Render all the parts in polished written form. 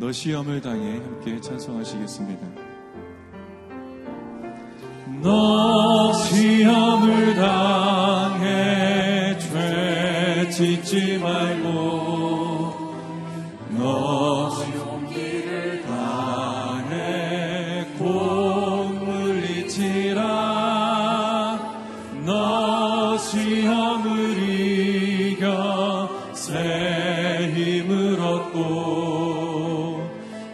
너 시험을 당해 함께 찬송하시겠습니다. 너 시험을 당해 죄 짓지 말고 너 시험을 당해 꼭 물리치라. 너 시험을 이겨 새 힘을 얻고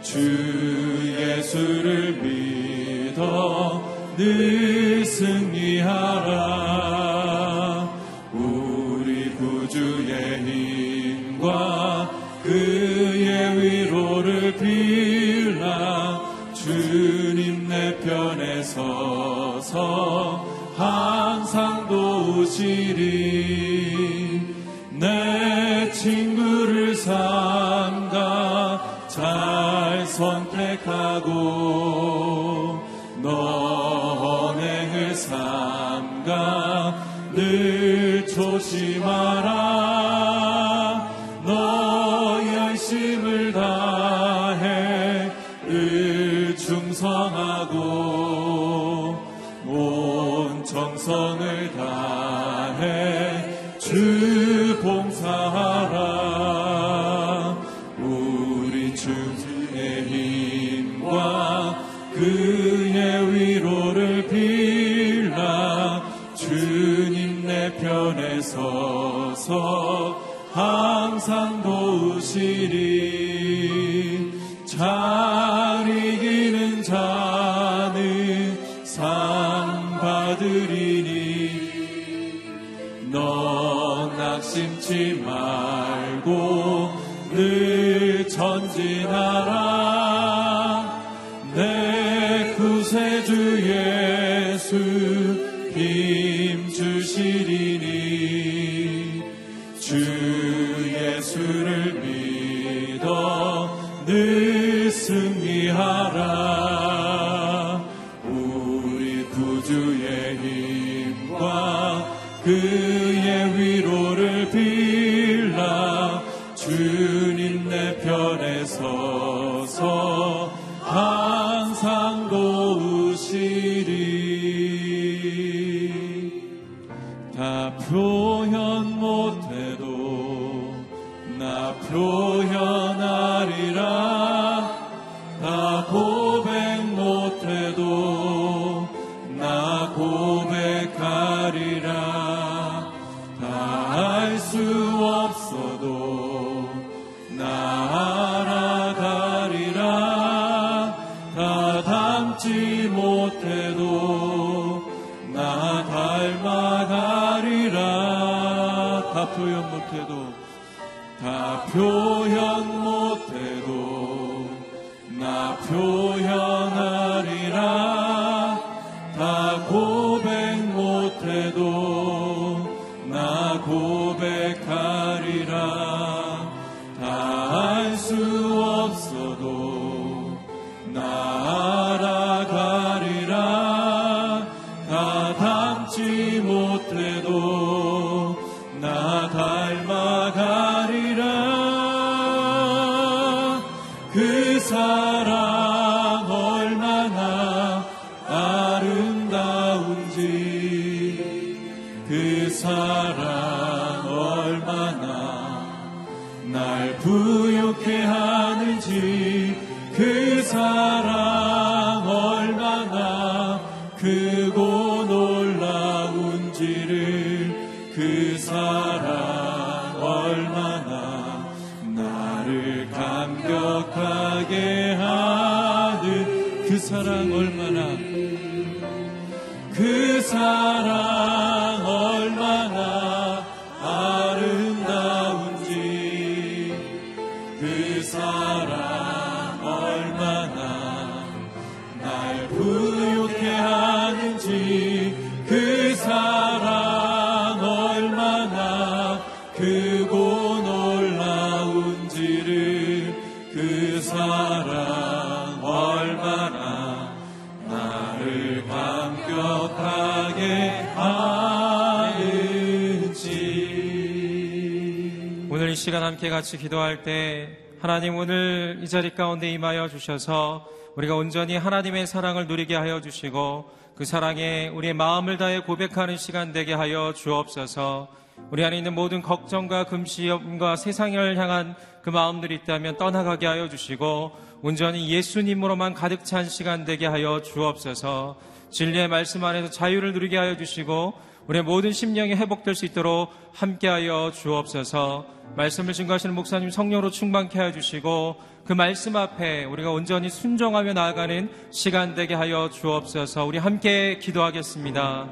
주 예수를 믿어 늘 승리하라. 우리 구주의 힘과 그의 위로를 빌라. 주님 내 편에 서서 항상 도우시리. 내 친구를 삼가 잘 선택하고 너 언행을 삼가 늘 조심하라. 너 열심을 다해 늘 충성하고 온 정성을 다해 주 봉사하라. 우리 주의 힘과 그의 위로를 빌라. 주님 내 편에 서서 항상 도우시리. 잘 이기는 자는 상 받으리니. 너 낙심치 말고 늘 전진하라. 내 구세주 예수 힘 주시리니. 주 예수를 믿어 늘 승리하라. 우리 구주의 힘과 그의 위로를 빌라. 주님 내 편에 서서 항상 도우시리. 다 표현 못해도 나 표현하리라. 다 고백 못해도 나 고백하리라. 다 알 수 없어도 나 알아가리라. 나 닮지 못해도 나 닮아가리라. 다 표현 못해도 나 표현하리라. 다 고백 못해도 나 고백하리라. 다 알 수 없어도 나 알아가리라. 나 닮지 못해도 나 닮아가리라. 그 사랑 얼마나 아름다운지. 그 사랑 얼마나 날 부유케 하는지. 그 사랑 얼마나 크고 놀라운지를. 그 사랑 얼마나 나를 감격하게 하는 그 사랑 얼마나. 그 사랑 얼마나 아름다운지. 그 사랑 얼마나 날 부유케 하는지. 그 사랑 얼마나 크고 놀라운지를. 그 사랑 얼마나 나를 감격하게 하는지. 오늘 이 시간 함께 같이 기도할 때 하나님 오늘 이 자리 가운데 임하여 주셔서 우리가 온전히 하나님의 사랑을 누리게 하여 주시고 그 사랑에 우리의 마음을 다해 고백하는 시간 되게 하여 주옵소서. 우리 안에 있는 모든 걱정과 금시험과 세상을 향한 그 마음들이 있다면 떠나가게 하여 주시고 온전히 예수님으로만 가득 찬 시간 되게 하여 주옵소서. 진리의 말씀 안에서 자유를 누리게 하여 주시고 우리의 모든 심령이 회복될 수 있도록 함께하여 주옵소서. 말씀을 증거하시는 목사님 성령으로 충만케 하여 주시고 그 말씀 앞에 우리가 온전히 순종하며 나아가는 시간 되게 하여 주옵소서. 우리 함께 기도하겠습니다.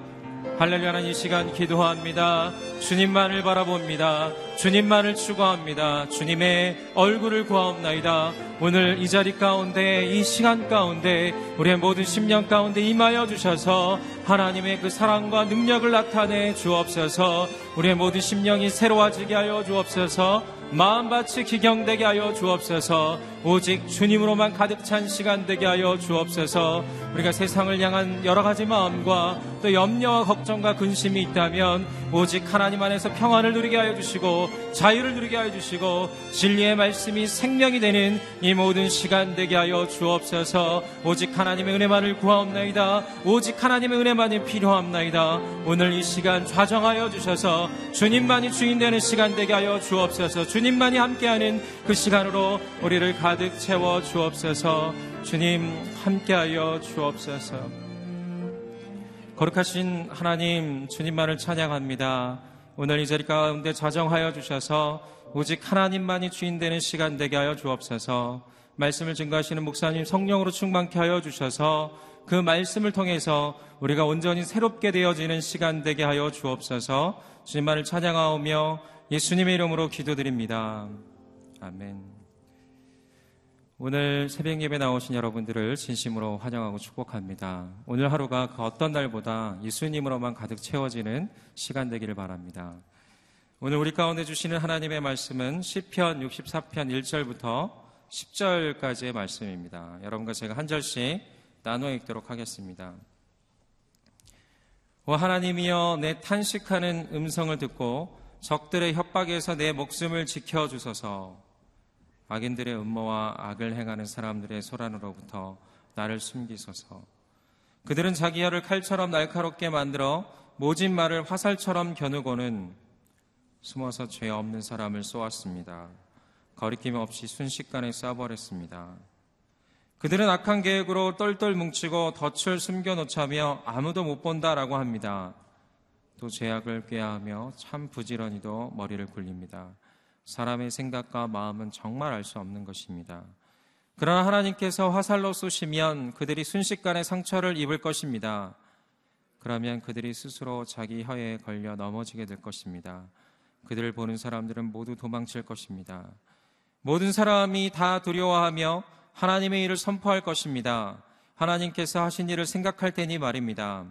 할렐루야. 하나님, 이 시간 기도합니다. 주님만을 바라봅니다. 주님만을 추구합니다. 주님의 얼굴을 구하옵나이다. 오늘 이 자리 가운데, 이 시간 가운데, 우리의 모든 심령 가운데 임하여 주셔서 하나님의 그 사랑과 능력을 나타내 주옵소서. 우리의 모든 심령이 새로워지게 하여 주옵소서. 마음밭이 기경되게 하여 주옵소서. 오직 주님으로만 가득 찬 시간 되게 하여 주옵소서. 우리가 세상을 향한 여러 가지 마음과 또 염려와 걱정과 근심이 있다면 오직 하나님 안에서 평안을 누리게 하여 주시고 자유를 누리게 하여 주시고 진리의 말씀이 생명이 되는 이 모든 시간 되게 하여 주옵소서. 오직 하나님의 은혜만을 구하옵나이다. 오직 하나님의 은혜만이 필요합나이다. 오늘 이 시간 좌정하여 주셔서 주님만이 주인 되는 시간 되게 하여 주옵소서. 주님만이 함께하는 그 시간으로 우리를 가득 채워 주옵소서. 주님 함께하여 주옵소서. 거룩하신 하나님, 주님만을 찬양합니다. 오늘 이 자리 가운데 좌정하여 주셔서 오직 하나님만이 주인 되는 시간 되게 하여 주옵소서. 말씀을 증거하시는 목사님 성령으로 충만케 하여 주셔서 그 말씀을 통해서 우리가 온전히 새롭게 되어지는 시간 되게 하여 주옵소서. 주님만을 찬양하오며 예수님의 이름으로 기도드립니다. 아멘. 오늘 새벽 예배 나오신 여러분들을 진심으로 환영하고 축복합니다. 오늘 하루가 그 어떤 날보다 예수님으로만 가득 채워지는 시간 되기를 바랍니다. 오늘 우리 가운데 주시는 하나님의 말씀은 시편 64편 1절부터 10절까지의 말씀입니다. 여러분과 제가 한 절씩 나누어 읽도록 하겠습니다. 오 하나님이여, 내 탄식하는 음성을 듣고 적들의 협박에서 내 목숨을 지켜주소서. 악인들의 음모와 악을 행하는 사람들의 소란으로부터 나를 숨기소서. 그들은 자기 혀를 칼처럼 날카롭게 만들어 모진 말을 화살처럼 겨누고는 숨어서 죄 없는 사람을 쏘았습니다. 거리낌 없이 순식간에 쏴버렸습니다. 그들은 악한 계획으로 똘똘 뭉치고 덫을 숨겨놓자며 아무도 못 본다라고 합니다. 또 죄악을 꾀하며 참 부지런히도 머리를 굴립니다. 사람의 생각과 마음은 정말 알 수 없는 것입니다. 그러나 하나님께서 화살로 쏘시면 그들이 순식간에 상처를 입을 것입니다. 그러면 그들이 스스로 자기 혀에 걸려 넘어지게 될 것입니다. 그들을 보는 사람들은 모두 도망칠 것입니다. 모든 사람이 다 두려워하며 하나님의 일을 선포할 것입니다. 하나님께서 하신 일을 생각할 테니 말입니다.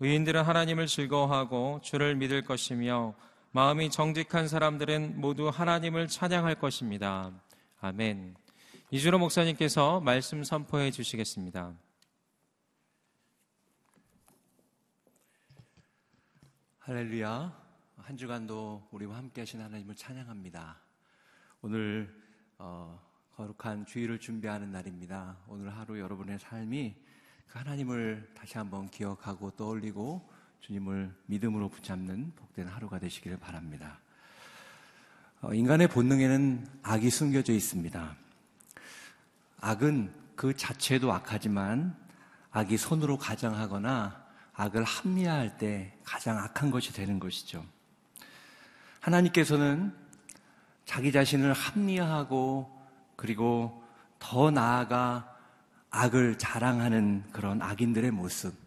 의인들은 하나님을 즐거워하고 주를 믿을 것이며 마음이 정직한 사람들은 모두 하나님을 찬양할 것입니다. 아멘. 이준호 목사님께서 말씀 선포해 주시겠습니다. 할렐루야. 한 주간도 우리와 함께 하신 하나님을 찬양합니다. 오늘 거룩한 주일을 준비하는 날입니다. 오늘 하루 여러분의 삶이 하나님을 다시 한번 기억하고 떠올리고 주님을 믿음으로 붙잡는 복된 하루가 되시기를 바랍니다. 인간의 본능에는 악이 숨겨져 있습니다. 악은 그 자체도 악하지만 악이 손으로 가장하거나 악을 합리화할 때 가장 악한 것이 되는 것이죠. 하나님께서는 자기 자신을 합리화하고 그리고 더 나아가 악을 자랑하는 그런 악인들의 모습,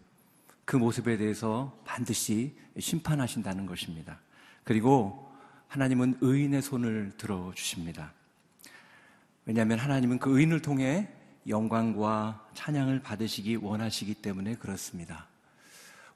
그 모습에 대해서 반드시 심판하신다는 것입니다. 그리고 하나님은 의인의 손을 들어주십니다. 왜냐하면 하나님은 그 의인을 통해 영광과 찬양을 받으시기 원하시기 때문에 그렇습니다.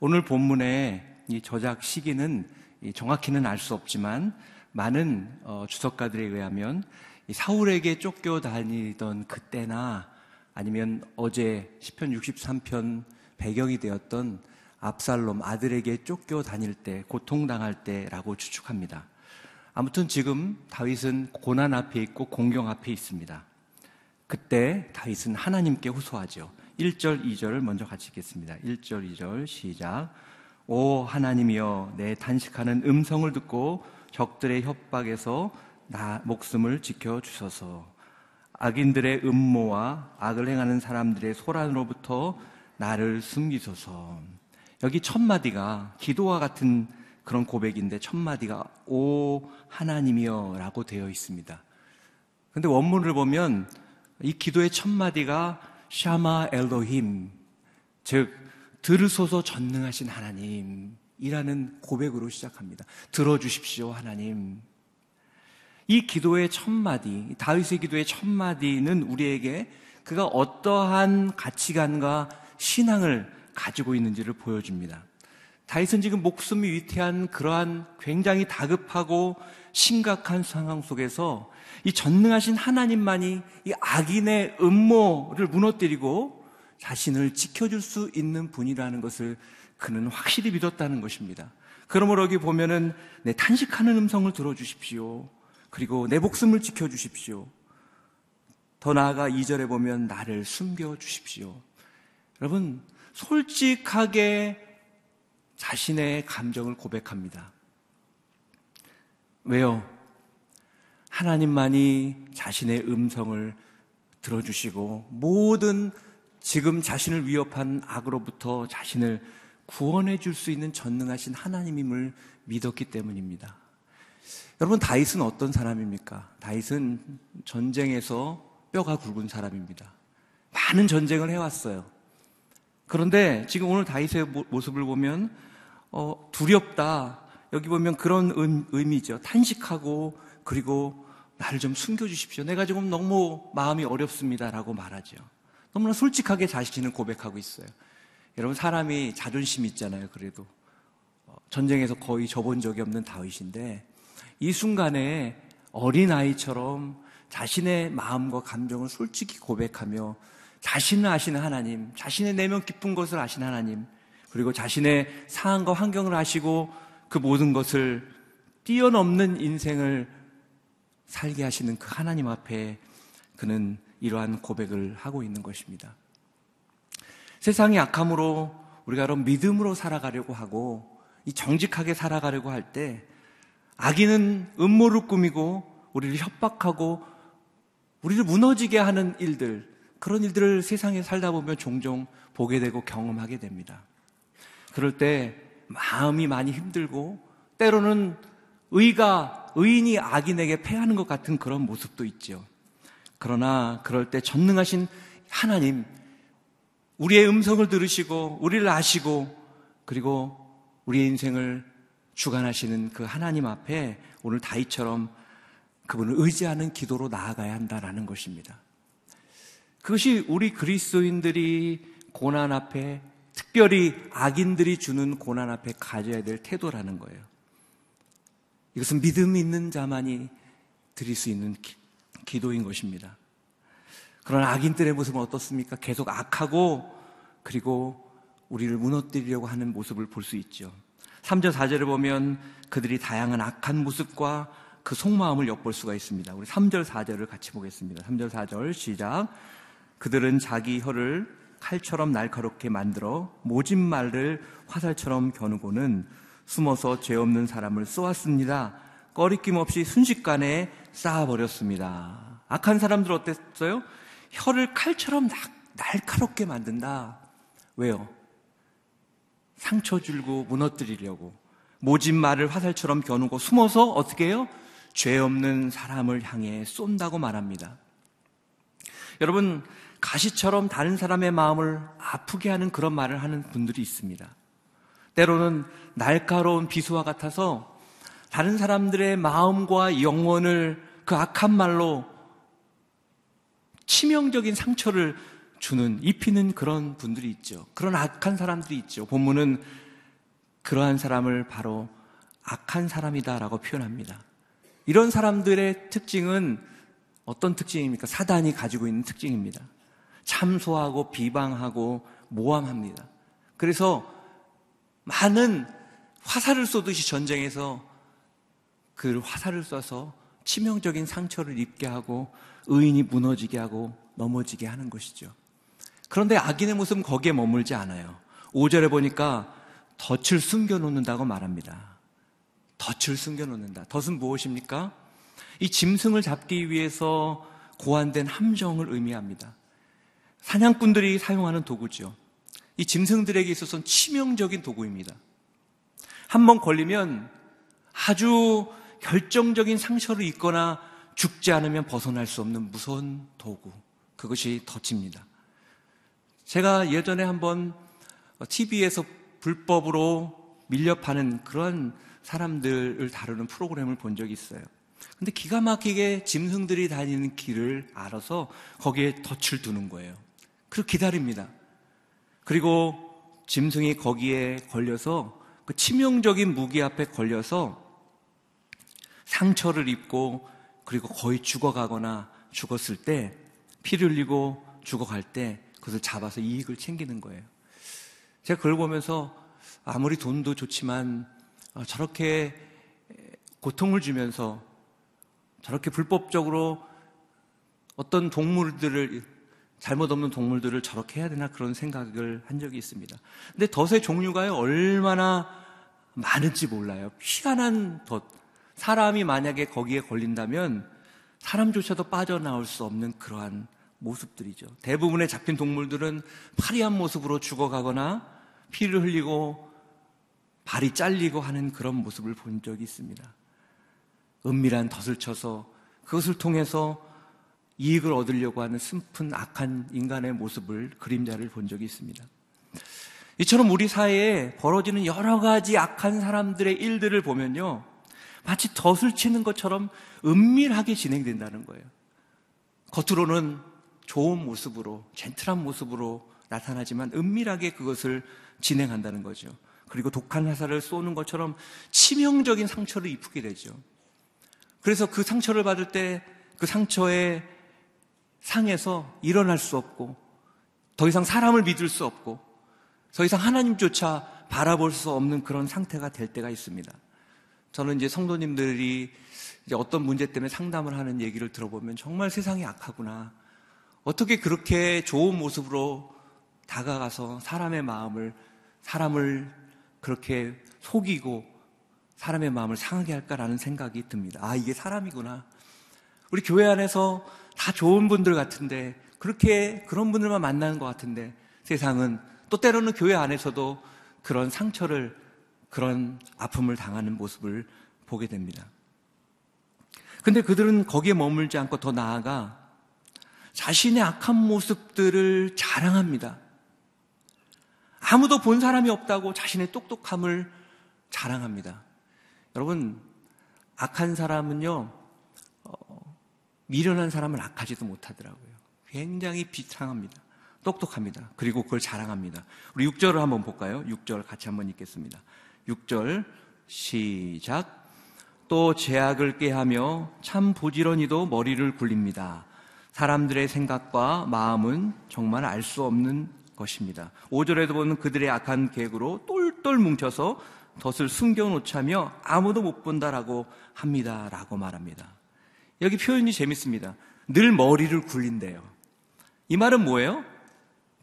오늘 본문의 이 저작 시기는 정확히는 알 수 없지만 많은 주석가들에 의하면 사울에게 쫓겨 다니던 그때나 아니면 어제 시편 63편 배경이 되었던 압살롬 아들에게 쫓겨 다닐 때, 고통당할 때라고 추측합니다. 아무튼 지금 다윗은 고난 앞에 있고 공경 앞에 있습니다. 그때 다윗은 하나님께 호소하죠. 1절, 2절을 먼저 같이 읽겠습니다. 1절, 2절 시작. 오 하나님이여, 내 단식하는 음성을 듣고 적들의 협박에서 나 목숨을 지켜주소서. 악인들의 음모와 악을 행하는 사람들의 소란으로부터 나를 숨기소서. 여기 첫 마디가 기도와 같은 그런 고백인데 첫 마디가 오 하나님이여 라고 되어 있습니다. 그런데 원문을 보면 이 기도의 첫 마디가 샤마 엘로힘, 즉 들으소서 전능하신 하나님이라는 고백으로 시작합니다. 들어주십시오 하나님. 이 기도의 첫 마디, 다윗의 기도의 첫 마디는 우리에게 그가 어떠한 가치관과 신앙을 가지고 있는지를 보여줍니다. 다윗은 지금 목숨이 위태한 그러한 굉장히 다급하고 심각한 상황 속에서 이 전능하신 하나님만이 이 악인의 음모를 무너뜨리고 자신을 지켜줄 수 있는 분이라는 것을 그는 확실히 믿었다는 것입니다. 그러므로 여기 보면은 내 탄식하는 음성을 들어주십시오. 그리고 내 목숨을 지켜주십시오. 더 나아가 2절에 보면 나를 숨겨주십시오. 여러분, 솔직하게 자신의 감정을 고백합니다. 왜요? 하나님만이 자신의 음성을 들어주시고 모든 지금 자신을 위협한 악으로부터 자신을 구원해 줄 수 있는 전능하신 하나님임을 믿었기 때문입니다. 여러분, 다윗은 어떤 사람입니까? 다윗은 전쟁에서 뼈가 굵은 사람입니다. 많은 전쟁을 해왔어요. 그런데 지금 오늘 다윗의 모습을 보면 두렵다, 여기 보면 그런 의미죠. 탄식하고 그리고 나를 좀 숨겨주십시오. 내가 지금 너무 마음이 어렵습니다 라고 말하죠. 너무나 솔직하게 자신을 고백하고 있어요. 여러분, 사람이 자존심이 있잖아요. 그래도 전쟁에서 거의 져본 적이 없는 다윗인데 이 순간에 어린아이처럼 자신의 마음과 감정을 솔직히 고백하며 자신을 아시는 하나님, 자신의 내면 깊은 것을 아시는 하나님, 그리고 자신의 상황과 환경을 아시고 그 모든 것을 뛰어넘는 인생을 살게 하시는 그 하나님 앞에 그는 이러한 고백을 하고 있는 것입니다. 세상의 악함으로 우리가 이런 믿음으로 살아가려고 하고 이 정직하게 살아가려고 할 때 악인은 음모를 꾸미고 우리를 협박하고 우리를 무너지게 하는 일들, 그런 일들을 세상에 살다 보면 종종 보게 되고 경험하게 됩니다. 그럴 때 마음이 많이 힘들고 때로는 의인이 악인에게 패하는 것 같은 그런 모습도 있죠. 그러나 그럴 때 전능하신 하나님, 우리의 음성을 들으시고 우리를 아시고 그리고 우리의 인생을 주관하시는 그 하나님 앞에 오늘 다윗처럼 그분을 의지하는 기도로 나아가야 한다라는 것입니다. 그것이 우리 그리스도인들이 고난 앞에, 특별히 악인들이 주는 고난 앞에 가져야 될 태도라는 거예요. 이것은 믿음 있는 자만이 드릴 수 있는 기도인 것입니다. 그러나 악인들의 모습은 어떻습니까? 계속 악하고 그리고 우리를 무너뜨리려고 하는 모습을 볼 수 있죠. 3절, 4절을 보면 그들이 다양한 악한 모습과 그 속마음을 엿볼 수가 있습니다. 우리 3절, 4절을 같이 보겠습니다. 3절, 4절 시작. 그들은 자기 혀를 칼처럼 날카롭게 만들어 모진 말을 화살처럼 겨누고는 숨어서 죄 없는 사람을 쏘았습니다. 꺼리낌 없이 순식간에 쌓아버렸습니다. 악한 사람들 어땠어요? 혀를 칼처럼 날카롭게 만든다. 왜요? 상처 줄고 무너뜨리려고. 모진 말을 화살처럼 겨누고 숨어서 어떻게 해요? 죄 없는 사람을 향해 쏜다고 말합니다. 여러분, 가시처럼 다른 사람의 마음을 아프게 하는 그런 말을 하는 분들이 있습니다. 때로는 날카로운 비수와 같아서 다른 사람들의 마음과 영혼을 그 악한 말로 치명적인 상처를 주는, 입히는 그런 분들이 있죠. 그런 악한 사람들이 있죠. 본문은 그러한 사람을 바로 악한 사람이다라고 표현합니다. 이런 사람들의 특징은 어떤 특징입니까? 사단이 가지고 있는 특징입니다. 참소하고 비방하고 모함합니다. 그래서 많은 화살을 쏘듯이 전쟁에서 그를 화살을 쏴서 치명적인 상처를 입게 하고 의인이 무너지게 하고 넘어지게 하는 것이죠. 그런데 악인의 모습은 거기에 머물지 않아요. 5절에 보니까 덫을 숨겨놓는다고 말합니다. 덫을 숨겨놓는다. 덫은 무엇입니까? 이 짐승을 잡기 위해서 고안된 함정을 의미합니다. 사냥꾼들이 사용하는 도구죠. 이 짐승들에게 있어서는 치명적인 도구입니다. 한번 걸리면 아주 결정적인 상처를 입거나 죽지 않으면 벗어날 수 없는 무서운 도구, 그것이 덫입니다. 제가 예전에 한번 TV에서 불법으로 밀려 파는 그런 사람들을 다루는 프로그램을 본 적이 있어요. 근데 기가 막히게 짐승들이 다니는 길을 알아서 거기에 덫을 두는 거예요. 그리고 기다립니다. 그리고 짐승이 거기에 걸려서 그 치명적인 무기 앞에 걸려서 상처를 입고 그리고 거의 죽어가거나 죽었을 때 피를 흘리고 죽어갈 때 그것을 잡아서 이익을 챙기는 거예요. 제가 그걸 보면서 아무리 돈도 좋지만 저렇게 고통을 주면서 저렇게 불법적으로 어떤 동물들을 잘못 없는 동물들을 저렇게 해야 되나 그런 생각을 한 적이 있습니다. 근데 덫의 종류가 얼마나 많은지 몰라요. 희한한 덫. 사람이 만약에 거기에 걸린다면 사람조차도 빠져나올 수 없는 그러한 모습들이죠. 대부분의 잡힌 동물들은 파리한 모습으로 죽어가거나 피를 흘리고 발이 잘리고 하는 그런 모습을 본 적이 있습니다. 은밀한 덫을 쳐서 그것을 통해서 이익을 얻으려고 하는 슬픈 악한 인간의 모습을 그림자를 본 적이 있습니다. 이처럼 우리 사회에 벌어지는 여러 가지 악한 사람들의 일들을 보면요, 마치 덫을 치는 것처럼 은밀하게 진행된다는 거예요. 겉으로는 좋은 모습으로, 젠틀한 모습으로 나타나지만 은밀하게 그것을 진행한다는 거죠. 그리고 독한 화살을 쏘는 것처럼 치명적인 상처를 입히게 되죠. 그래서 그 상처를 받을 때 그 상처에 상해서 일어날 수 없고 더 이상 사람을 믿을 수 없고 더 이상 하나님조차 바라볼 수 없는 그런 상태가 될 때가 있습니다. 저는 이제 성도님들이 이제 어떤 문제 때문에 상담을 하는 얘기를 들어보면 정말 세상이 악하구나, 어떻게 그렇게 좋은 모습으로 다가가서 사람의 마음을, 사람을 그렇게 속이고 사람의 마음을 상하게 할까라는 생각이 듭니다. 아, 이게 사람이구나. 우리 교회 안에서 다 좋은 분들 같은데, 그렇게 그런 분들만 만나는 것 같은데, 세상은 또 때로는 교회 안에서도 그런 상처를, 그런 아픔을 당하는 모습을 보게 됩니다. 근데 그들은 거기에 머물지 않고 더 나아가 자신의 악한 모습들을 자랑합니다. 아무도 본 사람이 없다고 자신의 똑똑함을 자랑합니다. 여러분, 악한 사람은요, 미련한 사람을 악하지도 못하더라고요. 굉장히 비상합니다. 똑똑합니다. 그리고 그걸 자랑합니다. 우리 6절을 한번 볼까요? 6절 같이 한번 읽겠습니다. 6절 시작. 또 죄악을 꾀하며 참 부지런히도 머리를 굴립니다. 사람들의 생각과 마음은 정말 알 수 없는 것입니다. 5절에도 보면 그들의 악한 계획으로 똘똘 뭉쳐서 덫을 숨겨놓자며 아무도 못 본다라고 합니다. 라고 말합니다. 여기 표현이 재밌습니다. 늘 머리를 굴린대요. 이 말은 뭐예요?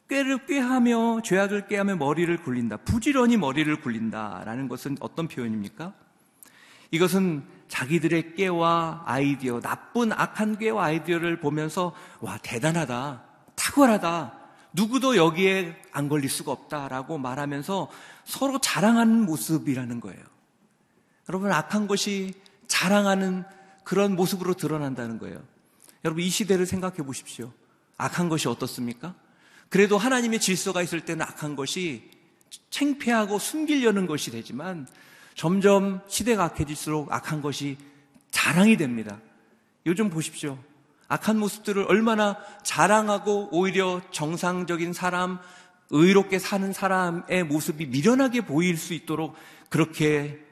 죄악을 꾀하며 머리를 굴린다. 부지런히 머리를 굴린다라는 것은 어떤 표현입니까? 이것은 자기들의 꾀와 아이디어, 나쁜 악한 꾀와 아이디어를 보면서 와, 대단하다, 탁월하다, 누구도 여기에 안 걸릴 수가 없다라고 말하면서 서로 자랑하는 모습이라는 거예요. 여러분, 악한 것이 자랑하는 그런 모습으로 드러난다는 거예요. 여러분, 이 시대를 생각해 보십시오. 악한 것이 어떻습니까? 그래도 하나님의 질서가 있을 때는 악한 것이 창피하고 숨기려는 것이 되지만 점점 시대가 악해질수록 악한 것이 자랑이 됩니다. 요즘 보십시오. 악한 모습들을 얼마나 자랑하고 오히려 정상적인 사람, 의롭게 사는 사람의 모습이 미련하게 보일 수 있도록 그렇게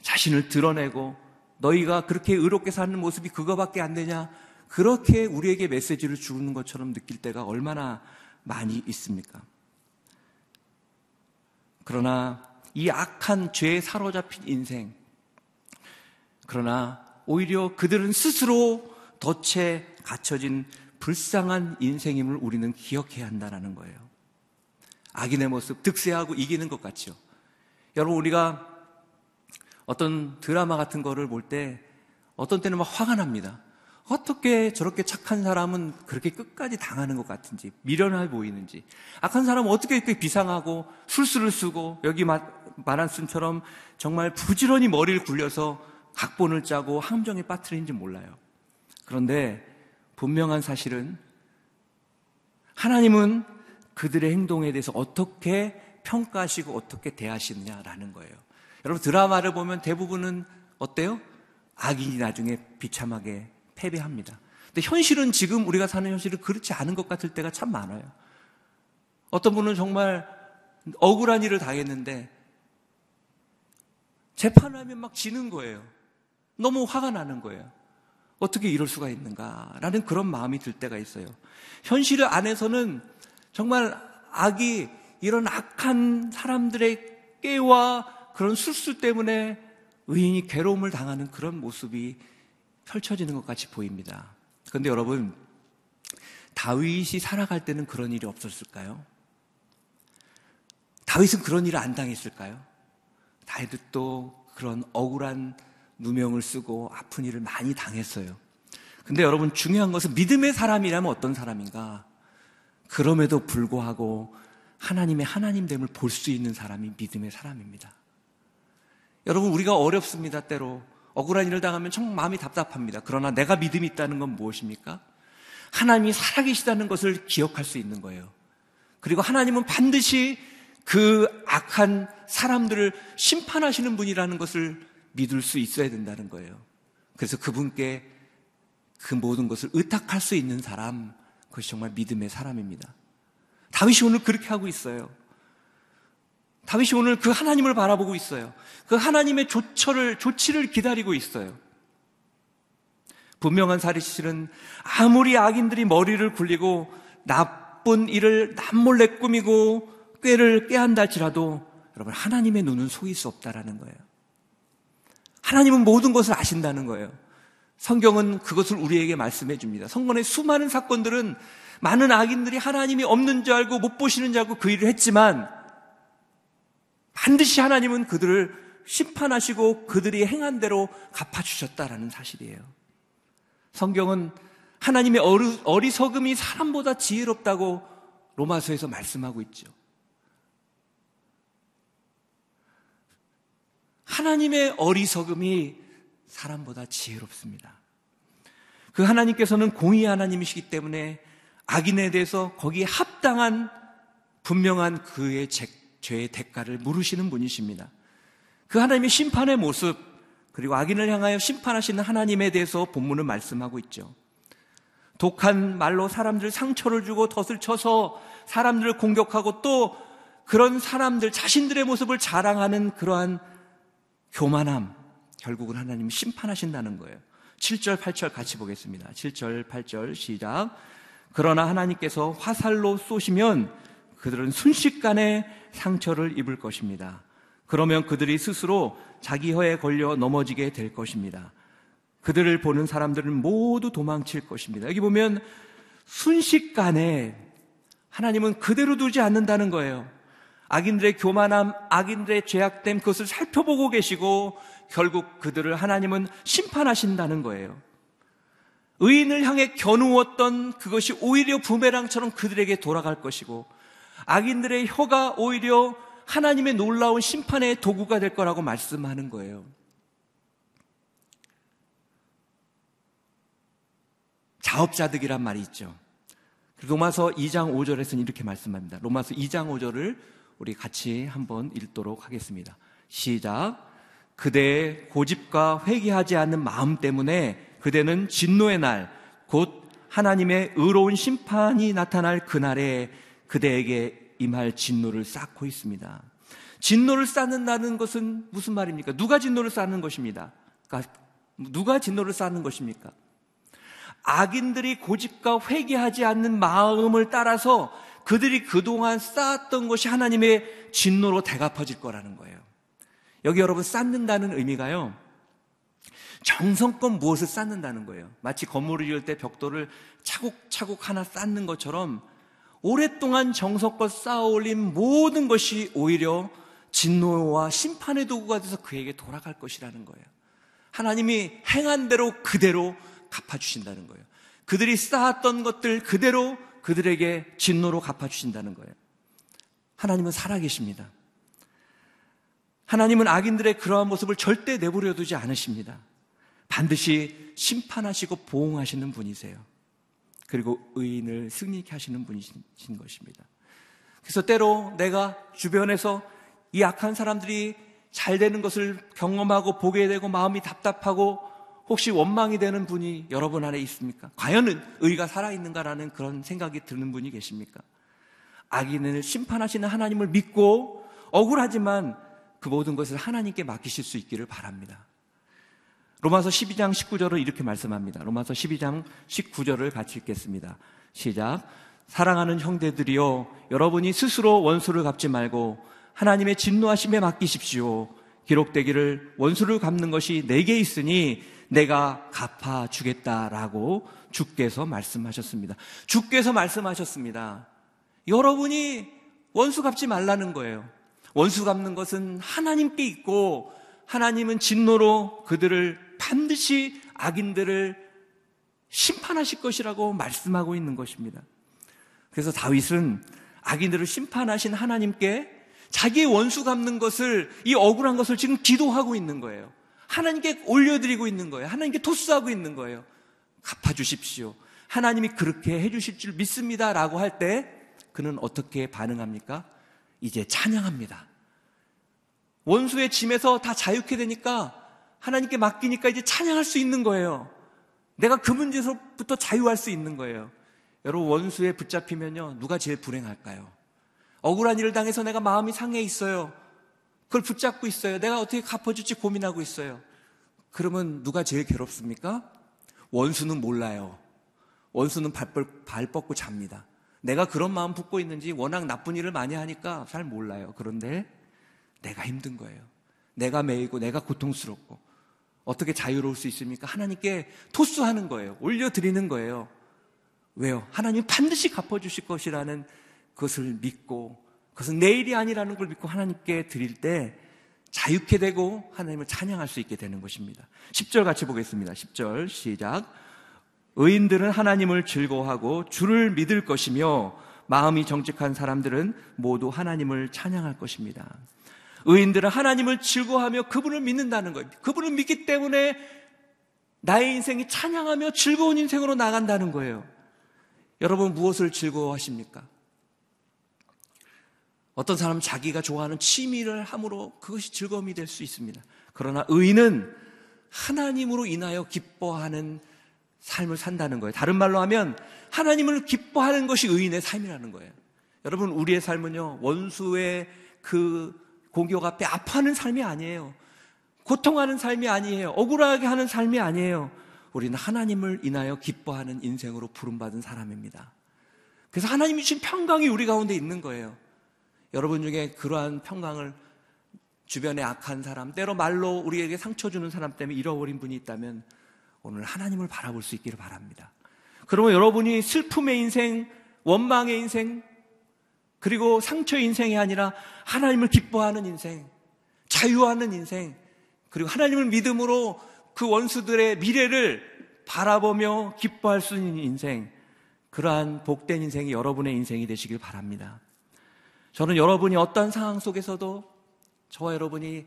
자신을 드러내고 너희가 그렇게 의롭게 사는 모습이 그거밖에 안 되냐, 그렇게 우리에게 메시지를 주는 것처럼 느낄 때가 얼마나 많이 있습니까? 그러나 이 악한 죄에 사로잡힌 인생, 그러나 오히려 그들은 스스로 덫에 갇혀진 불쌍한 인생임을 우리는 기억해야 한다는 거예요. 악인의 모습, 득세하고 이기는 것 같죠. 여러분, 우리가 어떤 드라마 같은 거를 볼 때 어떤 때는 막 화가 납니다. 어떻게 저렇게 착한 사람은 그렇게 끝까지 당하는 것 같은지, 미련해 보이는지, 악한 사람은 어떻게 이렇게 비상하고 술수를 쓰고, 여기 마란슨처럼 정말 부지런히 머리를 굴려서 각본을 짜고 함정에 빠뜨리는지 몰라요. 그런데 분명한 사실은 하나님은 그들의 행동에 대해서 어떻게 평가하시고 어떻게 대하시느냐라는 거예요. 여러분, 드라마를 보면 대부분은 어때요? 악인이 나중에 비참하게 패배합니다. 근데 현실은, 지금 우리가 사는 현실은 그렇지 않은 것 같을 때가 참 많아요. 어떤 분은 정말 억울한 일을 당했는데 재판하면 막 지는 거예요. 너무 화가 나는 거예요. 어떻게 이럴 수가 있는가라는 그런 마음이 들 때가 있어요. 현실 안에서는 정말 악이, 이런 악한 사람들의 깨와 그런 술수 때문에 의인이 괴로움을 당하는 그런 모습이 펼쳐지는 것 같이 보입니다. 그런데 여러분, 다윗이 살아갈 때는 그런 일이 없었을까요? 다윗은 그런 일을 안 당했을까요? 다윗도 그런 억울한 누명을 쓰고 아픈 일을 많이 당했어요. 근데 여러분, 중요한 것은 믿음의 사람이라면 어떤 사람인가? 그럼에도 불구하고 하나님의 하나님됨을 볼 수 있는 사람이 믿음의 사람입니다. 여러분, 우리가 어렵습니다. 때로 억울한 일을 당하면 정말 마음이 답답합니다. 그러나 내가 믿음이 있다는 건 무엇입니까? 하나님이 살아계시다는 것을 기억할 수 있는 거예요. 그리고 하나님은 반드시 그 악한 사람들을 심판하시는 분이라는 것을 믿을 수 있어야 된다는 거예요. 그래서 그분께 그 모든 것을 의탁할 수 있는 사람, 그것이 정말 믿음의 사람입니다. 다윗이 오늘 그렇게 하고 있어요. 다윗이 오늘 그 하나님을 바라보고 있어요. 그 하나님의 조치를 기다리고 있어요. 분명한 사실은, 아무리 악인들이 머리를 굴리고 나쁜 일을 남몰래 꾸미고 꾀를 꾀한다 할지라도 여러분, 하나님의 눈은 속일 수 없다라는 거예요. 하나님은 모든 것을 아신다는 거예요. 성경은 그것을 우리에게 말씀해 줍니다. 성경의 수많은 사건들은 많은 악인들이 하나님이 없는 줄 알고 못 보시는 줄 알고 그 일을 했지만, 반드시 하나님은 그들을 심판하시고 그들이 행한 대로 갚아주셨다라는 사실이에요. 성경은 하나님의 어리석음이 사람보다 지혜롭다고 로마서에서 말씀하고 있죠. 하나님의 어리석음이 사람보다 지혜롭습니다. 그 하나님께서는 공의의 하나님이시기 때문에 악인에 대해서 거기에 합당한 분명한 그의 죄의 대가를 물으시는 분이십니다. 그 하나님의 심판의 모습, 그리고 악인을 향하여 심판하시는 하나님에 대해서 본문은 말씀하고 있죠. 독한 말로 사람들 상처를 주고 덫을 쳐서 사람들을 공격하고, 또 그런 사람들 자신들의 모습을 자랑하는 그러한 교만함, 결국은 하나님이 심판하신다는 거예요. 7절, 8절 같이 보겠습니다. 7절, 8절 시작. 그러나 하나님께서 화살로 쏘시면 그들은 순식간에 상처를 입을 것입니다. 그러면 그들이 스스로 자기 혀에 걸려 넘어지게 될 것입니다. 그들을 보는 사람들은 모두 도망칠 것입니다. 여기 보면 순식간에, 하나님은 그대로 두지 않는다는 거예요. 악인들의 교만함, 악인들의 죄악됨, 그것을 살펴보고 계시고 결국 그들을 하나님은 심판하신다는 거예요. 의인을 향해 겨누었던 그것이 오히려 부메랑처럼 그들에게 돌아갈 것이고, 악인들의 혀가 오히려 하나님의 놀라운 심판의 도구가 될 거라고 말씀하는 거예요. 자업자득이란 말이 있죠. 로마서 2장 5절에서는 이렇게 말씀합니다. 로마서 2장 5절을 우리 같이 한번 읽도록 하겠습니다. 시작. 그대의 고집과 회개하지 않는 마음 때문에 그대는 진노의 날, 곧 하나님의 의로운 심판이 나타날 그날에 그대에게 임할 진노를 쌓고 있습니다. 진노를 쌓는다는 것은 무슨 말입니까? 누가 진노를 쌓는 것입니다. 그러니까 누가 진노를 쌓는 것입니까? 악인들이 고집과 회개하지 않는 마음을 따라서 그들이 그동안 쌓았던 것이 하나님의 진노로 되갚아질 거라는 거예요. 여기 여러분, 쌓는다는 의미가요, 정성껏 무엇을 쌓는다는 거예요. 마치 건물을 지을 때 벽돌을 차곡차곡 하나 쌓는 것처럼 오랫동안 정성껏 쌓아올린 모든 것이 오히려 진노와 심판의 도구가 돼서 그에게 돌아갈 것이라는 거예요. 하나님이 행한 대로 그대로 갚아주신다는 거예요. 그들이 쌓았던 것들 그대로 그들에게 진노로 갚아주신다는 거예요. 하나님은 살아계십니다. 하나님은 악인들의 그러한 모습을 절대 내버려 두지 않으십니다. 반드시 심판하시고 보응하시는 분이세요. 그리고 의인을 승리케 하시는 분이신 것입니다. 그래서 때로 내가 주변에서 이 악한 사람들이 잘 되는 것을 경험하고 보게 되고 마음이 답답하고 혹시 원망이 되는 분이 여러분 안에 있습니까? 과연 의가 살아있는가라는 그런 생각이 드는 분이 계십니까? 악인을 심판하시는 하나님을 믿고 억울하지만 그 모든 것을 하나님께 맡기실 수 있기를 바랍니다. 로마서 12장 19절을 이렇게 말씀합니다. 로마서 12장 19절을 같이 읽겠습니다. 시작. 사랑하는 형제들이여, 여러분이 스스로 원수를 갚지 말고 하나님의 진노하심에 맡기십시오. 기록되기를 원수를 갚는 것이 내게 있으니 내가 갚아주겠다라고 주께서 말씀하셨습니다. 주께서 말씀하셨습니다. 여러분이 원수 갚지 말라는 거예요. 원수 갚는 것은 하나님께 있고 하나님은 진노로 그들을 반드시 악인들을 심판하실 것이라고 말씀하고 있는 것입니다. 그래서 다윗은 악인들을 심판하신 하나님께 자기의 원수 갚는 것을, 이 억울한 것을 지금 기도하고 있는 거예요. 하나님께 올려드리고 있는 거예요. 하나님께 토스하고 있는 거예요. 갚아주십시오. 하나님이 그렇게 해주실 줄 믿습니다 라고 할 때 그는 어떻게 반응합니까? 이제 찬양합니다. 원수의 짐에서 다 자유케 되니까, 하나님께 맡기니까 이제 찬양할 수 있는 거예요. 내가 그 문제에서부터 자유할 수 있는 거예요. 여러분, 원수에 붙잡히면요, 누가 제일 불행할까요? 억울한 일을 당해서 내가 마음이 상해 있어요. 그걸 붙잡고 있어요. 내가 어떻게 갚아줄지 고민하고 있어요. 그러면 누가 제일 괴롭습니까? 원수는 몰라요. 원수는 발 뻗고 잡니다. 내가 그런 마음 품고 있는지 워낙 나쁜 일을 많이 하니까 잘 몰라요. 그런데 내가 힘든 거예요. 내가 매이고 내가 고통스럽고 어떻게 자유로울 수 있습니까? 하나님께 토스하는 거예요. 올려드리는 거예요. 왜요? 하나님 반드시 갚아주실 것이라는 그것을 믿고, 그것은 내 일이 아니라는 걸 믿고 하나님께 드릴 때 자유케 되고 하나님을 찬양할 수 있게 되는 것입니다. 10절 같이 보겠습니다. 10절 시작. 의인들은 하나님을 즐거워하고 주를 믿을 것이며 마음이 정직한 사람들은 모두 하나님을 찬양할 것입니다. 의인들은 하나님을 즐거워하며 그분을 믿는다는 거예요. 그분을 믿기 때문에 나의 인생이 찬양하며 즐거운 인생으로 나간다는 거예요. 여러분, 무엇을 즐거워하십니까? 어떤 사람은 자기가 좋아하는 취미를 함으로 그것이 즐거움이 될 수 있습니다. 그러나 의인은 하나님으로 인하여 기뻐하는 삶을 산다는 거예요. 다른 말로 하면 하나님을 기뻐하는 것이 의인의 삶이라는 거예요. 여러분, 우리의 삶은요, 원수의 그 공격 앞에 아파하는 삶이 아니에요. 고통하는 삶이 아니에요. 억울하게 하는 삶이 아니에요. 우리는 하나님을 인하여 기뻐하는 인생으로 부름받은 사람입니다. 그래서 하나님이 주신 평강이 우리 가운데 있는 거예요. 여러분 중에 그러한 평강을 주변에 악한 사람, 때로 말로 우리에게 상처 주는 사람 때문에 잃어버린 분이 있다면 오늘 하나님을 바라볼 수 있기를 바랍니다. 그러면 여러분이 슬픔의 인생, 원망의 인생, 그리고 상처의 인생이 아니라 하나님을 기뻐하는 인생, 자유하는 인생, 그리고 하나님을 믿음으로 그 원수들의 미래를 바라보며 기뻐할 수 있는 인생, 그러한 복된 인생이 여러분의 인생이 되시길 바랍니다. 저는 여러분이 어떤 상황 속에서도 저와 여러분이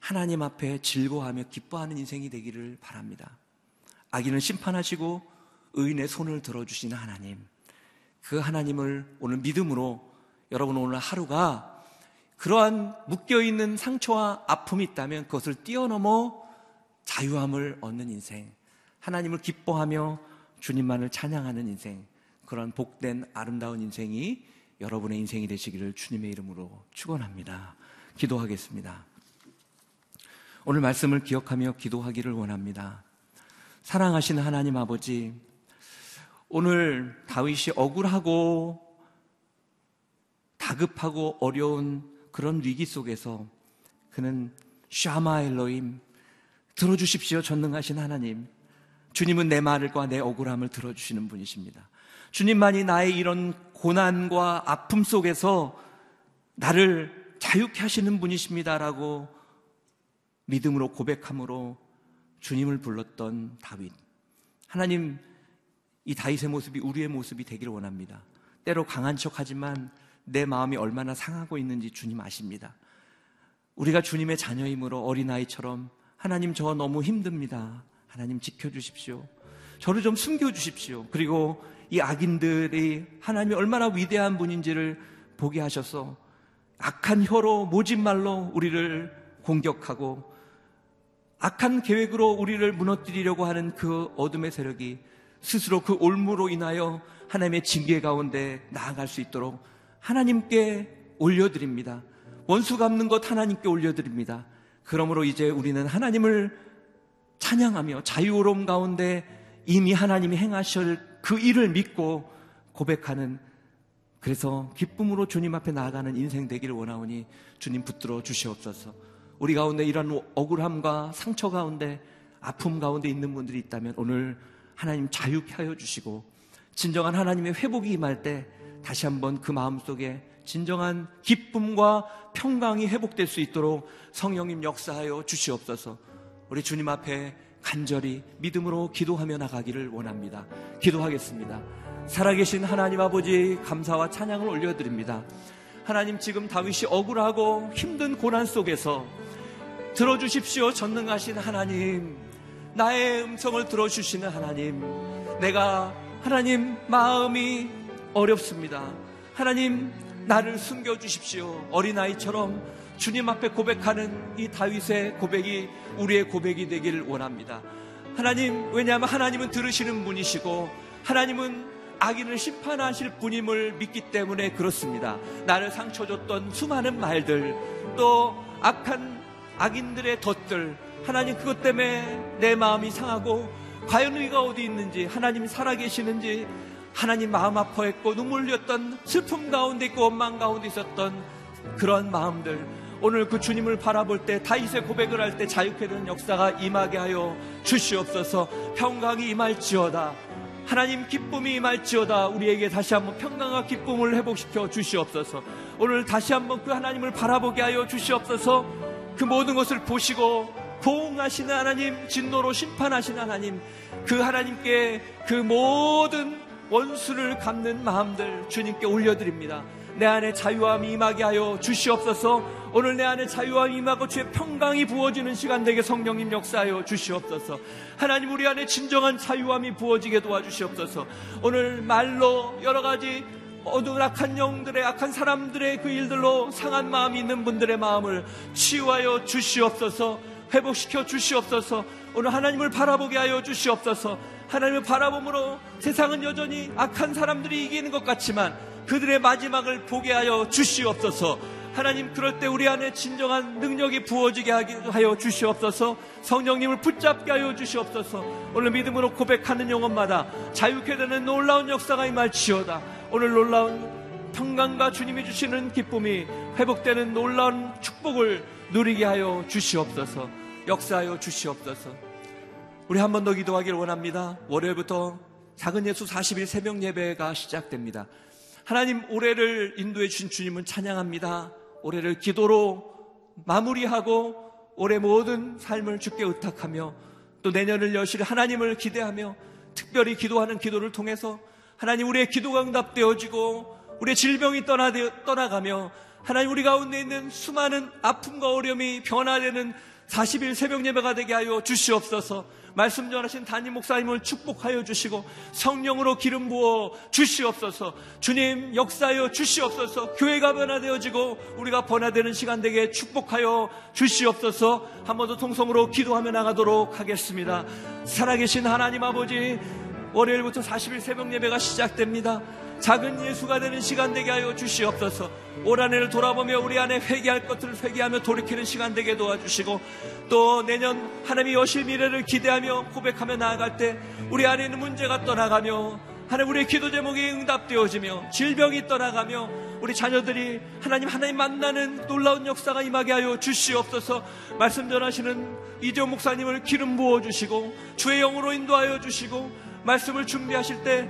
하나님 앞에 즐거워하며 기뻐하는 인생이 되기를 바랍니다. 악인을 심판하시고 의인의 손을 들어주시는 하나님, 그 하나님을 오늘 믿음으로, 여러분 오늘 하루가 그러한 묶여있는 상처와 아픔이 있다면 그것을 뛰어넘어 자유함을 얻는 인생, 하나님을 기뻐하며 주님만을 찬양하는 인생, 그러한 복된 아름다운 인생이 여러분의 인생이 되시기를 주님의 이름으로 축원합니다. 기도하겠습니다. 오늘 말씀을 기억하며 기도하기를 원합니다. 사랑하시는 하나님 아버지, 오늘 다윗이 억울하고 다급하고 어려운 그런 위기 속에서 그는 샤마 엘로임, 들어주십시오. 전능하신 하나님, 주님은 내 말과 내 억울함을 들어주시는 분이십니다. 주님만이 나의 이런 고난과 아픔 속에서 나를 자유케 하시는 분이십니다라고 믿음으로 고백함으로 주님을 불렀던 다윗, 하나님 이 다윗의 모습이 우리의 모습이 되기를 원합니다. 때로 강한 척하지만 내 마음이 얼마나 상하고 있는지 주님 아십니다. 우리가 주님의 자녀이므로 어린아이처럼 하나님 저 너무 힘듭니다. 하나님 지켜주십시오. 저를 좀 숨겨주십시오. 그리고 이 악인들이 하나님이 얼마나 위대한 분인지를 보게 하셔서 악한 혀로 모진말로 우리를 공격하고 악한 계획으로 우리를 무너뜨리려고 하는 그 어둠의 세력이 스스로 그 올무로 인하여 하나님의 징계 가운데 나아갈 수 있도록 하나님께 올려드립니다. 원수 갚는 것 하나님께 올려드립니다. 그러므로 이제 우리는 하나님을 찬양하며 자유로움 가운데 이미 하나님이 행하실 그 일을 믿고 고백하는, 그래서 기쁨으로 주님 앞에 나아가는 인생 되기를 원하오니 주님 붙들어 주시옵소서. 우리 가운데 이런 억울함과 상처 가운데 아픔 가운데 있는 분들이 있다면 오늘 하나님 자유케 하여 주시고 진정한 하나님의 회복이 임할 때 다시 한번 그 마음속에 진정한 기쁨과 평강이 회복될 수 있도록 성령님 역사하여 주시옵소서. 우리 주님 앞에 간절히 믿음으로 기도하며 나가기를 원합니다. 기도하겠습니다. 살아계신 하나님 아버지, 감사와 찬양을 올려드립니다. 하나님, 지금 다윗이 억울하고 힘든 고난 속에서 들어주십시오. 전능하신 하나님, 나의 음성을 들어주시는 하나님, 내가 하나님 마음이 어렵습니다. 하나님 나를 숨겨주십시오. 어린아이처럼 주님 앞에 고백하는 이 다윗의 고백이 우리의 고백이 되기를 원합니다. 하나님, 왜냐하면 하나님은 들으시는 분이시고 하나님은 악인을 심판하실 분임을 믿기 때문에 그렇습니다. 나를 상처줬던 수많은 말들, 또 악한 악인들의 덫들, 하나님 그것 때문에 내 마음이 상하고 과연 의가 어디 있는지, 하나님이 살아계시는지, 하나님 마음 아파했고 눈물 흘렸던, 슬픔 가운데 있고 원망 가운데 있었던 그런 마음들, 오늘 그 주님을 바라볼 때 다윗의 고백을 할 때 자유케 되는 역사가 임하게 하여 주시옵소서. 평강이 임할지어다. 하나님 기쁨이 임할지어다. 우리에게 다시 한번 평강과 기쁨을 회복시켜 주시옵소서. 오늘 다시 한번 그 하나님을 바라보게 하여 주시옵소서. 그 모든 것을 보시고 보응하시는 하나님, 진노로 심판하시는 하나님, 그 하나님께 그 모든 원수를 갚는 마음들 주님께 올려드립니다. 내 안에 자유함이 임하게 하여 주시옵소서. 오늘 내 안에 자유함이 임하고 주의 평강이 부어지는 시간 되게 성령님 역사하여 주시옵소서. 하나님, 우리 안에 진정한 자유함이 부어지게 도와주시옵소서. 오늘 말로 여러 가지 어두운 악한 영들의, 악한 사람들의 그 일들로 상한 마음이 있는 분들의 마음을 치유하여 주시옵소서. 회복시켜 주시옵소서. 오늘 하나님을 바라보게 하여 주시옵소서. 하나님을 바라봄으로 세상은 여전히 악한 사람들이 이기는 것 같지만 그들의 마지막을 보게 하여 주시옵소서. 하나님, 그럴 때 우리 안에 진정한 능력이 부어지게 하여 주시옵소서. 성령님을 붙잡게 하여 주시옵소서. 오늘 믿음으로 고백하는 영혼마다 자유케 되는 놀라운 역사가 임할지어다. 오늘 놀라운 평강과 주님이 주시는 기쁨이 회복되는 놀라운 축복을 누리게 하여 주시옵소서. 역사하여 주시옵소서. 우리 한 번 더 기도하기를 원합니다. 월요일부터 작은 예수 40일 새벽 예배가 시작됩니다. 하나님, 올해를 인도해 주신 주님은 찬양합니다. 올해를 기도로 마무리하고 올해 모든 삶을 주께 의탁하며 또 내년을 여실 하나님을 기대하며 특별히 기도하는 기도를 통해서 하나님 우리의 기도가 응답되어지고 우리의 질병이 떠나가며 하나님 우리 가운데 있는 수많은 아픔과 어려움이 변화되는 40일 새벽 예배가 되게 하여 주시옵소서. 말씀 전하신 담임 목사님을 축복하여 주시고 성령으로 기름 부어 주시옵소서. 주님 역사하여 주시옵소서. 교회가 변화되어지고 우리가 변화되는 시간 되게 축복하여 주시옵소서. 한 번 더 통성으로 기도하며 나가도록 하겠습니다. 살아계신 하나님 아버지, 월요일부터 40일 새벽 예배가 시작됩니다. 작은 예수가 되는 시간 되게 하여 주시옵소서. 올 한 해를 돌아보며 우리 안에 회개할 것들을 회개하며 돌이키는 시간 되게 도와주시고 또 내년 하나님이 여실 미래를 기대하며 고백하며 나아갈 때 우리 안에 있는 문제가 떠나가며 하나님 우리의 기도 제목이 응답되어지며 질병이 떠나가며 우리 자녀들이 하나님 만나는 놀라운 역사가 임하게 하여 주시옵소서. 말씀 전하시는 이재호 목사님을 기름 부어주시고 주의 영으로 인도하여 주시고 말씀을 준비하실 때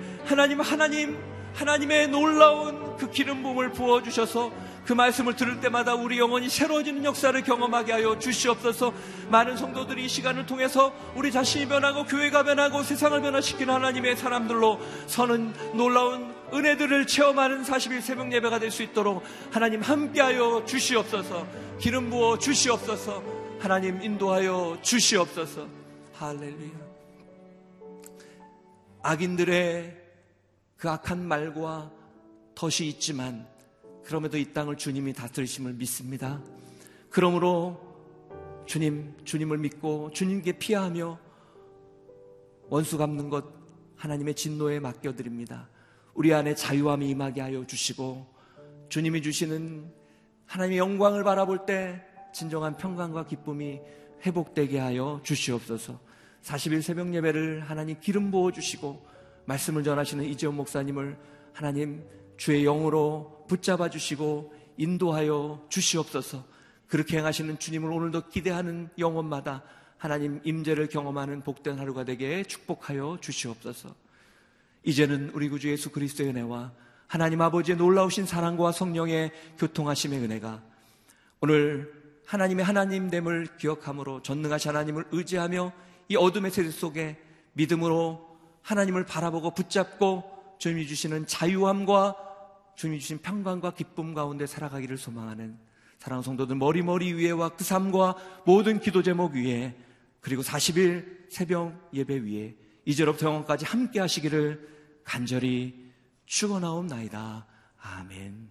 하나님의 놀라운 그 기름 부음을 부어주셔서 그 말씀을 들을 때마다 우리 영혼이 새로워지는 역사를 경험하게 하여 주시옵소서. 많은 성도들이 이 시간을 통해서 우리 자신이 변하고 교회가 변하고 세상을 변화시키는 하나님의 사람들로 서는 놀라운 은혜들을 체험하는 40일 새벽 예배가 될 수 있도록 하나님 함께하여 주시옵소서. 기름 부어 주시옵소서. 하나님 인도하여 주시옵소서. 할렐루야. 악인들의 그 악한 말과 덫이 있지만 그럼에도 이 땅을 주님이 다스리심을 믿습니다. 그러므로 주님을 믿고 주님께 피하며 원수 갚는 것 하나님의 진노에 맡겨드립니다. 우리 안에 자유함이 임하게 하여 주시고 주님이 주시는 하나님의 영광을 바라볼 때 진정한 평강과 기쁨이 회복되게 하여 주시옵소서. 40일 새벽 예배를 하나님 기름 부어주시고 말씀을 전하시는 이재원 목사님을 하나님 주의 영으로 붙잡아 주시고 인도하여 주시옵소서. 그렇게 행하시는 주님을 오늘도 기대하는 영혼마다 하나님 임재를 경험하는 복된 하루가 되게 축복하여 주시옵소서. 이제는 우리 구주 예수 그리스도의 은혜와 하나님 아버지의 놀라우신 사랑과 성령의 교통하심의 은혜가 오늘 하나님의 하나님됨을 기억함으로 전능하신 하나님을 의지하며 이 어둠의 세대 속에 믿음으로 하나님을 바라보고 붙잡고 주님이 주시는 자유함과 주님이 주신 평강과 기쁨 가운데 살아가기를 소망하는 사랑하는 성도들 머리 위에와 그 삶과 모든 기도 제목 위에 그리고 40일 새벽 예배 위에 이제로부터 영원까지 함께 하시기를 간절히 축원하옵나이다. 아멘.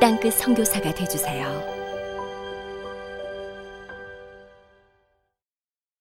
땅끝 선교사가 되어주세요.